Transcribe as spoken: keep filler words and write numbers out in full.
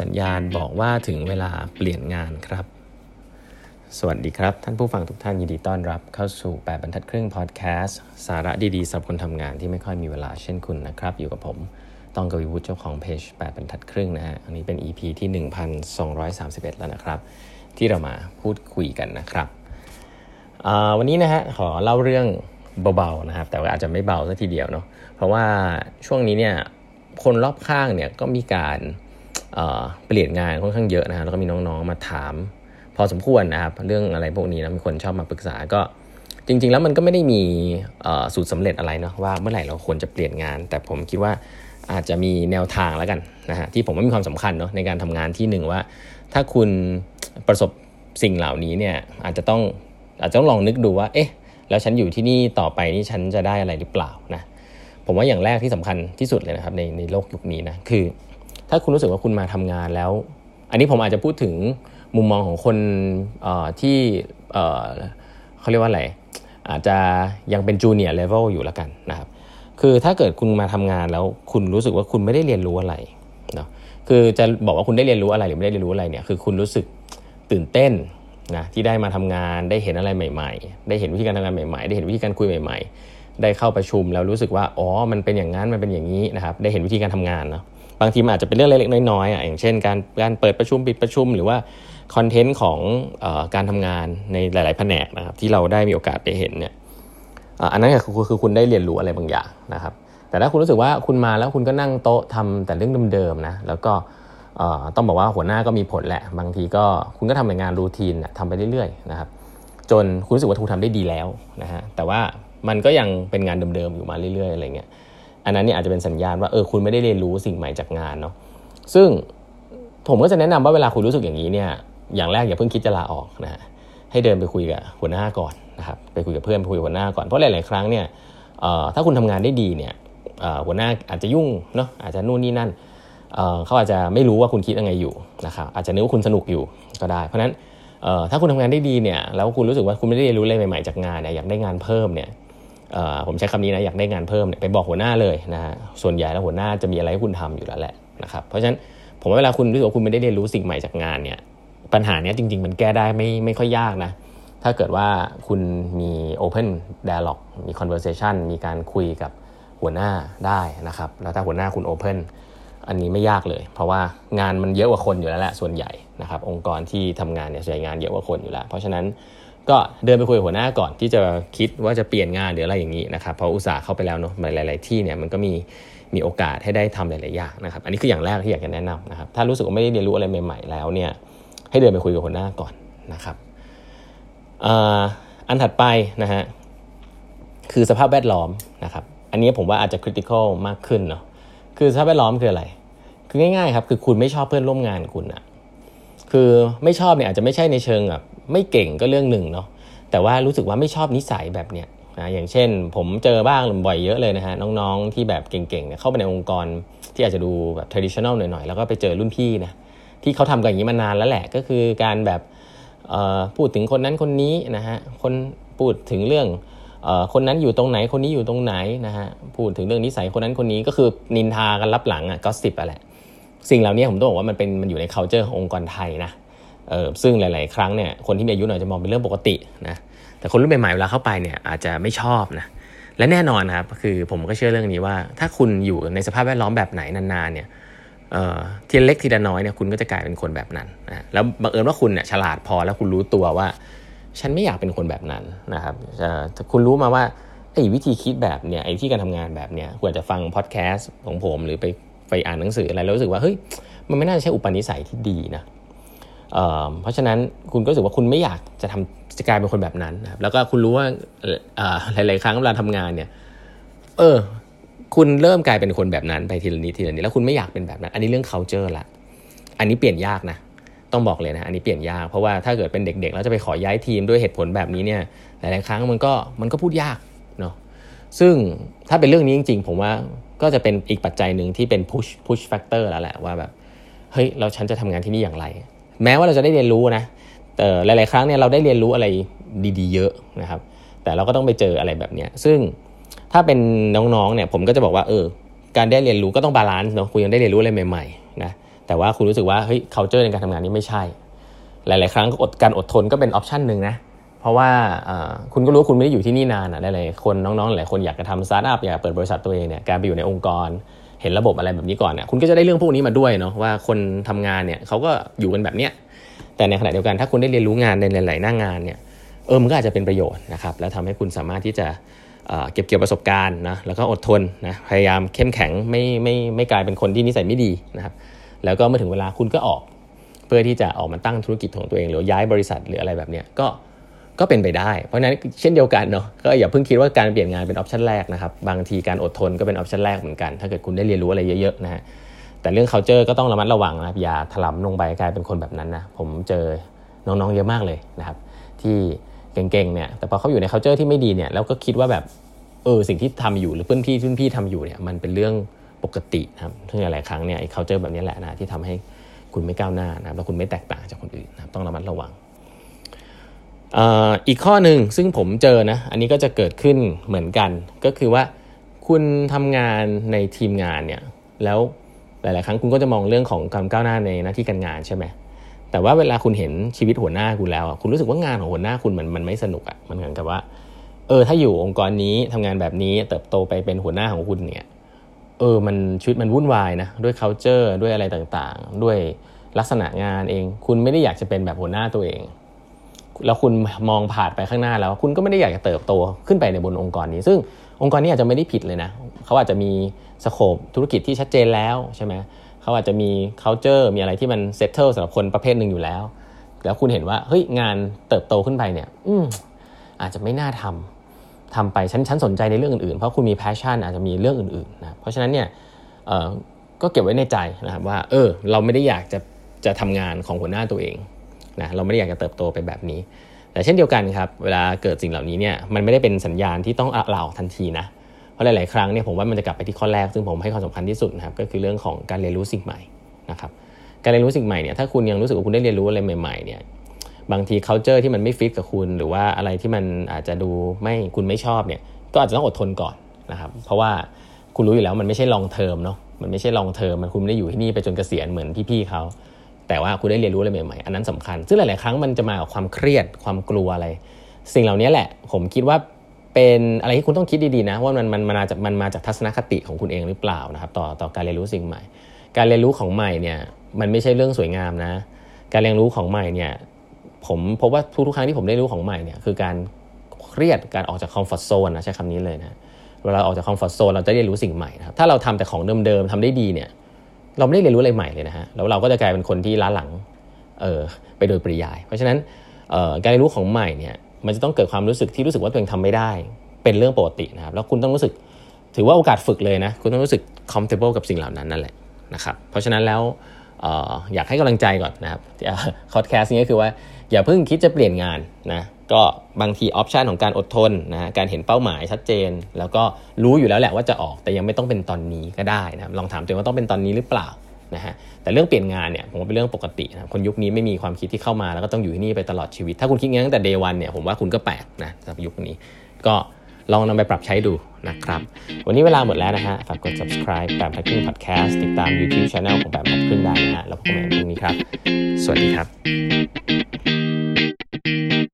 สัญญาณบอกว่าถึงเวลาเปลี่ยนงานครับสวัสดีครับท่านผู้ฟังทุกท่านยินดีต้อนรับเข้าสู่แปดบรรทัดครึ่งพอดแคสต์สาระดีๆสำหรับคนทำงานที่ไม่ค่อยมีเวลาเช่นคุณนะครับอยู่กับผมตองกวีวุฒิเจ้าของเพจแปดบรรทัดครึ่งนะฮะอันนี้เป็น อี พี ที่ หนึ่งพันสองร้อยสามสิบเอ็ด แล้วนะครับที่เรามาพูดคุยกันนะครับวันนี้นะฮะขอเล่าเรื่องเบาๆนะครับแต่ว่าอาจจะไม่เบาซะทีเดียวเนาะเพราะว่าช่วงนี้เนี่ยคนรอบข้างเนี่ยก็มีการเปลี่ยนงานค่อนข้างเยอะนะฮะแล้วก็มีน้องๆมาถามพอสมควรนะครับเรื่องอะไรพวกนี้นะมีคนชอบมาปรึกษาก็จริงๆแล้วมันก็ไม่ได้มีสูตรสำเร็จอะไรเนาะว่าเมื่อไหร่เราควรจะเปลี่ยนงานแต่ผมคิดว่าอาจจะมีแนวทางแล้วกันนะฮะที่ผมว่ามีความสำคัญเนาะในการทำงานที่หนึ่งว่าถ้าคุณประสบสิ่งเหล่านี้เนี่ยอาจจะต้องอาจจะต้องลองนึกดูว่าเอ๊ะแล้วฉันอยู่ที่นี่ต่อไปนี่ฉันจะได้อะไรหรือเปล่านะผมว่าอย่างแรกที่สำคัญที่สุดเลยนะครับในในโลกยุคนี้นะคือถ้าคุณรู้สึกว่าคุณมาทำงานแล้วอันนี้ผมอาจจะพูดถึงมุมมองของคนที่เขาเรียกว่าอะไรอาจจะยังเป็นจูเนียร์เลเวลอยู่แล้วกันนะครับคือถ้าเกิดคุณมาทำงานแล้วคุณรู้สึกว่าคุณไม่ได้เรียนรู้อะไรเนาะคือจะบอกว่าคุณได้เรียนรู้อะไรหรือไม่ได้เรียนรู้อะไรเนี่ยคือคุณรู้สึกตื่นเต้นนะที่ได้มาทำงานได้เห็นอะไรใหม่ๆได้เห็นวิธีการทำงานใหม่ๆได้เห็นวิธีการคุยใหม่ๆได้เข้าประชุมแล้วรู้สึกว่าอ๋อมันเป็นอย่างนั้นมันเป็นอย่างนี้นะครับได้เห็นวิธีการทำงานเนาะบางทีมันอาจจะเป็นเรื่องเล็กๆน้อยๆอ่ะอย่างเช่นการการเปิดประชุมปิดประชุมหรือว่าคอนเทนต์ของเอ่อการทำงานในหลายๆแผนกนะครับที่เราได้มีโอกาสไปเห็นเนี่ยอันนั้นคือคือคุณได้เรียนรู้อะไรบางอย่างนะครับแต่ถ้าคุณรู้สึกว่าคุณมาแล้วคุณก็นั่งโต๊ะทำแต่เรื่องเดิมๆนะแล้วก็ต้องบอกว่าหัวหน้าก็มีผลแหละบางทีก็คุณก็ทำแต่งานรูทีนทำไปเรื่อยๆนะครับจนคุณรู้สึกว่าคุณทำได้ดีแล้วนะฮะแต่ว่ามันก็ยังเป็นงานเดิมๆอยู่มาเรื่อยๆอะไรเงี้ยอันนั้นเนี่ยอาจจะเป็นสัญญาณว่าเออคุณไม่ได้เรียนรู้สิ่งใหม่จากงานเนาะซึ่งผมก็จะแนะนำว่าเวลาคุณรู้สึกอย่างนี้เนี่ยอย่างแรกอย่าเพิ่งคิดจะลาออกนะฮะให้เดินไปคุยกับหัวหน้าก่อนนะครับไปคุยกับเพื่อนคุยกับหัวหน้าก่อนเพราะหลายๆครั้งเนี่ยถ้าคุณทำงานได้ดีเนี่ยหัวหน้าอาจจะยุ่งเนาะอาจจะนู่นนี่นั่นเขาอาจจะไม่รู้ว่าคุณคิดยังไงอยู่นะครับอาจจะนึกว่าคุณสนุกอยู่ก็ได้เพราะนั้นถ้าคุณทำงานได้ดีเนี่ยแล้วคุณรู้สึกว่าคุณไม่ได้เรียนรู้อะไรใหม่ๆจากงานเนี่ยอยากได้งานเพิ่มเนี่ยผมใช้คำนี้นะอยากได้งานเพิ่มเนี่ยไปบอกหัวหน้าเลยนะฮะส่วนใหญ่แล้วหัวหน้าจะมีอะไรให้คุณทำอยู่แล้วแหละนะครับเพราะฉะนั้นผมว่าเวลาคุณรู้สึกว่าคุณไม่ได้เรียนรู้สิ่งใหม่จากงานเนี่ยปัญหานี้จริงๆมันแก้ได้ไม่ไม่ค่อยยากนะถ้าเกิดว่าคุณมี open dialogue มี conversation มีการคุยกับหัวหน้าได้นะครับแล้วถ้าหัวหน้าคุณ openอันนี้ไม่ยากเลยเพราะว่างานมันเยอะกว่าคนอยู่แล้วแหละส่วนใหญ่นะครับองค์กรที่ทำงานเนี่ยใช้งานเยอะกว่าคนอยู่แล้วเพราะฉะนั้นก็เดินไปคุยกับหัวหน้าก่อนที่จะคิดว่าจะเปลี่ยนงานหรืออะไรอย่างนี้นะครับเพราะอุตสาหเข้าไปแล้วเนาะหลายๆที่เนี่ยมันก็มีมีโอกาสให้ได้ทำหลายๆอย่างนะครับอันนี้คืออย่างแรกที่อยากจะแนะนำนะครับถ้ารู้สึกว่าไม่ได้เรียนรู้อะไรใหม่ๆแล้วเนี่ยให้เดินไปคุยกับหัวหน้าก่อนนะครับอันถัดไปนะฮะคือสภาพแวดล้อมนะครับอันนี้ผมว่าอาจจะคริติคอลมากขึ้นเนาะคือสภาพแวดล้อมคืออะไรคือง่ายๆครับคือคุณไม่ชอบเพื่อนร่วมงานคุณอะคือไม่ชอบเนี่ยอาจจะไม่ใช่ในเชิงแบบไม่เก่งก็เรื่องหนึ่งเนาะแต่ว่ารู้สึกว่าไม่ชอบนิสัยแบบเนี้ยนะอย่างเช่นผมเจอบ้างบ่อยเยอะเลยนะฮะน้องๆที่แบบเก่งๆเนี่ยเข้าไปในองค์กรที่อาจจะดูแบบ traditional หน่อยๆแล้วก็ไปเจอรุ่นพี่นะที่เขาทำกันอย่างนี้มานานแล้วแหละก็คือการแบบพูดถึงคนนั้นคนนี้นะฮะคนพูดถึงเรื่องคนนั้นอยู่ตรงไหนคนนี้อยู่ตรงไหนนะฮะพูดถึงเรื่องนิสัยคนนั้นคนนี้ก็คือนินทากันลับหลังอ่ะก็สิบอะไรสิ่งเหล่านี้ผมต้องบอกว่ามันเป็นมันอยู่ใน culture ขององค์กรไทยนะเออซึ่งหลายๆครั้งเนี่ยคนที่มีอายุหน่อยจะมองเป็นเรื่องปกตินะแต่คนรุ่นใหม่ๆเวลาเข้าไปเนี่ยอาจจะไม่ชอบนะและแน่นอนครับคือผมก็เชื่อเรื่องนี้ว่าถ้าคุณอยู่ในสภาพแวดล้อมแบบไหนนานๆเนี่ยเอ่อทีเล็กทีละน้อยเนี่ยคุณก็จะกลายเป็นคนแบบนั้นนะแล้วบังเอิญว่าคุณเนี่ยฉลาดพอแล้วคุณรู้ตัวว่าฉันไม่อยากเป็นคนแบบนั้นนะครับคุณรู้มาว่าไอ้วิธีคิดแบบเนี้ยไอ้ที่การทำงานแบบเนี้ยควรจะฟังพอดแคสต์ของผมหรือไปไปอ่านหนังสืออะไรแล้วรู้สึกว่าเฮ้ยมันไม่น่าใช่อุปนิสัยที่ดีนะ เอ่อ เพราะฉะนั้นคุณก็รู้สึกว่าคุณไม่อยากจะทำจะกลายเป็นคนแบบนั้นนะครับแล้วก็คุณรู้ว่าหลายๆครั้งเวลาทำงานเนี่ยเออคุณเริ่มกลายเป็นคนแบบนั้นไปทีละนิดทีละนิดแล้วคุณไม่อยากเป็นแบบนั้นอันนี้เรื่อง culture ละอันนี้เปลี่ยนยากนะต้องบอกเลยนะอันนี้เปลี่ยนยากเพราะว่าถ้าเกิดเป็นเด็กๆแล้วจะไปขอย้ายทีมด้วยเหตุผลแบบนี้เนี่ยหลายๆครั้งมันก็มันก็พูดยากเนาะซึ่งถ้าเป็นเรื่องนี้จริงๆผมว่าก็จะเป็นอีกปัจจัยหนึ่งที่เป็น push push factor แล้วแหละว่าแบบเฮ้ยเราฉันจะทำงานที่นี่อย่างไรแม้ว่าเราจะได้เรียนรู้นะแต่หลายๆครั้งเนี่ยเราได้เรียนรู้อะไรดีๆเยอะนะครับแต่เราก็ต้องไปเจออะไรแบบเนี้ยซึ่งถ้าเป็นน้องๆเนี่ยผมก็จะบอกว่าเออการได้เรียนรู้ก็ต้องบาลานซ์เนาะคุณยังได้เรียนรู้อะไรใหม่ๆนะ แต่ว่าคุณรู้สึกว่าเฮ้ย culture ในการทำงานนี้ไม่ใช่หลายๆครั้งก็อดการอดทนก็เป็นออปชั่นนึงนะเพราะว่าคุณก็รู้ว่าคุณไม่ได้อยู่ที่นี่นานอ่ะหลายๆคนน้องๆหลายคนอยากจะทำสตาร์ทอัพอยากเปิดบริษัทตัวเองเนี่ยการไปอยู่ในองค์กรเห็นระบบอะไรแบบนี้ก่อนเนี่ยคุณก็จะได้เรื่องพวกนี้มาด้วยเนาะว่าคนทำงานเนี่ยเขาก็อยู่กันแบบเนี้ยแต่ในขณะเดียวกันถ้าคุณได้เรียนรู้งานในหลายๆหน้างานเนี่ยเออมันก็อาจจะเป็นประโยชน์นะครับแล้วทำให้คุณสามารถที่จะเก็บเกี่ยวประสบการณ์นะแล้วก็อดทนนะพยายามเข้มแข็งไม่ไม่ไม่กลายเป็นคนที่นิสัยไม่ดีนะครับแล้วก็เมื่อถึงเวลาคุณก็ออกเพื่อที่จะออกมาตั้งธุรกิจของตัวเองหรือย้ายบริษัทหรืออะไรแบบเนี้ยก็ก็เป็นไปได้เพราะนั้นเช่นเดียวกันเนาะก็อย่าเพิ่งคิดว่าการเปลี่ยนงานเป็นออปชั่นแรกนะครับบางทีการอดทนก็เป็นออปชั่นแรกเหมือนกันถ้าเกิดคุณได้เรียนรู้อะไรเยอะๆนะฮะแต่เรื่อง culture ก็ต้องระมัดระวังนะครับอย่าถลำลงไปกลายเป็นคนแบบนั้นนะผมเจอน้องๆเยอะมากเลยนะครับที่เก่งๆเนี่ยแต่พอเขาอยู่ใน culture ที่ไม่ดีเนี่ยแล้วก็คิดว่าแบบเออสิ่งที่ทำอยู่หรือเพื่อนพี่รุ่นพี่ทำอยู่เนี่ยมันเป็นเรื่องปกตินะครับซึ่งหลายครั้งเนี่ยไอ้ culture แบบนี้แหละนะที่ทำให้คุณไม่ก้าวหน้านะครับแล้วคุณไม่แตกต่างจากคนอื่นนะครับต้องระมัดระวังอีกข้อหนึ่งซึ่งผมเจอนะอันนี้ก็จะเกิดขึ้นเหมือนกันก็คือว่าคุณทำงานในทีมงานเนี่ยแล้วหลายๆครั้งคุณก็จะมองเรื่องของความก้าวหน้าในหน้าที่การงานใช่ไหมแต่ว่าเวลาคุณเห็นชีวิตหัวหน้าคุณแล้วคุณรู้สึกว่างานของหัวหน้าคุณมันมันไม่สนุกอ่ะมันเหมือนกับว่าเออถ้าอยู่องค์กรนี้ทำงานแบบนี้เติบโตไปเป็นหัวหน้าของคุณเนี่ยเออมันชีวิตมันวุ่นวายนะด้วย culture ด้วยอะไรต่างๆด้วยลักษณะงานเองคุณไม่ได้อยากจะเป็นแบบหัวหน้าตัวเองแล้วคุณมองผ่านไปข้างหน้าแล้วคุณก็ไม่ได้อยากจะเติบโตขึ้นไปในบนองค์กรนี้ซึ่งองค์กรนี้อาจจะไม่ได้ผิดเลยนะเขาอาจจะมีสโคปธุรกิจที่ชัดเจนแล้วใช่ไหมเขาอาจจะมี culture มีอะไรที่มัน settle สำหรับคนประเภทหนึ่งอยู่แล้วแล้วคุณเห็นว่าเฮ้ยงานเติบโตขึ้นไปเนี่ย อ, อาจจะไม่น่าทำทำไปฉันฉันสนใจในเรื่องอื่นๆเพราะคุณมี passion อาจจะมีเรื่องอื่นๆนะเพราะฉะนั้นเนี่ยก็เก็บไว้ในใจนะครับว่าเออเราไม่ได้อยากจะจะทำงานของหัวหน้าตัวเองนะเราไม่ได้อยากจะเติบโตไปแบบนี้แต่เช่นเดียวกันครับเวลาเกิดสิ่งเหล่านี้เนี่ยมันไม่ได้เป็นสัญญาณที่ต้องลาออกทันทีนะเพราะหลายๆครั้งเนี่ยผมว่ามันจะกลับไปที่ข้อแรกซึ่งผมให้ความสำคัญที่สุดนะครับก็คือเรื่องของการเรียนรู้สิ่งใหม่นะครับการเรียนรู้สิ่งใหม่เนี่ยถ้าคุณยังรู้สึกว่าคุณได้เรียนรู้อะไรใหม่ๆเนี่ยบางที culture ที่มันไม่ฟิตกับคุณหรือว่าอะไรที่มันอาจจะดูไม่คุณไม่ชอบเนี่ยก็อาจจะต้องอดทนก่อนนะครับเพราะว่าคุณรู้อยู่แล้วมันไม่ใช่ long term เนาะมันไม่ใช่ long term มันคุณไม่ได้อยู่ที่นี่ไปจนเกษียณเหมือนพี่ๆเขาแต่ว่าคุณได้เรียนรู้อะไรใหม่ๆอันนั้นสำคัญซึ่งหลายๆครั้งมันจะมากับความเครียดความกลัวอะไรสิ่งเหล่านี้แหละผมคิดว่าเป็นอะไรที่คุณต้องคิดดีๆนะว่ามันมันมาจากมันมาจากทัศนคติของคุณเองหรือเปล่านะครับต่อต่อการเรียนรู้สิ่งใหม่การเรียนรู้ของใหม่เนี่ยมันไม่ใช่เรื่องสวยงามนะการเรียนรู้ของใหม่เนี่ยผมพบว่าทุกๆครั้งที่ผมได้รู้ของใหม่เนี่ยคือการเครียดการออกจากคอมฟอร์ตโซนนะใช้คำนี้เลยนะเวลาออกจากคอมฟอร์ตโซนเราจะได้เรียนรู้สิ่งใหม่นะครับถ้าเราทำแต่ของเดิมๆทำได้ดีเนี่ยเราไม่ได้เรียนรู้อะไรใหม่เลยนะฮะแล้วเราก็จะกลายเป็นคนที่ล้าหลังเออไปโดยปริยายเพราะฉะนั้นเอ่อการเรียนรู้ของใหม่เนี่ยมันจะต้องเกิดความรู้สึกที่รู้สึกว่าตัวเองทำไม่ได้เป็นเรื่องปกตินะครับแล้วคุณต้องรู้สึกถือว่าโอกาสฝึกเลยนะคุณต้องรู้สึก comfortable กับสิ่งเหล่านั้นนั่นแหละนะครับเพราะฉะนั้นแล้วเอ่ออยากให้กำลังใจก่อนนะครับคอดแคสต์นี้ก็คือว่าอย่าเพิ่งคิดจะเปลี่ยนงานนะก็บางทีออปชันของการอดทนนะการเห็นเป้าหมายชัดเจนแล้วก็รู้อยู่แล้วแหละว่าจะออกแต่ยังไม่ต้องเป็นตอนนี้ก็ได้นะลองถามตัวเองว่าต้องเป็นตอนนี้หรือเปล่านะฮะแต่เรื่องเปลี่ยนงานเนี่ยผมว่าเป็นเรื่องปกตินะคนยุคนี้ไม่มีความคิดที่เข้ามาแล้วก็ต้องอยู่ที่นี่ไปตลอดชีวิตถ้าคุณคิดงั้นตั้งแต่ day one เนี่ยผมว่าคุณก็แปลกนะสำหรับยุคนี้ก็ลองนำไปปรับใช้ดูนะครับวันนี้เวลาหมดแล้วนะฮะฝากกด subscribe แปมทักกิ้ง podcast ติดตาม YouTube channel ของแปมทักกิ้งได้นะฮะแล้วพบกันใหม่พรุ่งนี้ครับสวัสดีครับ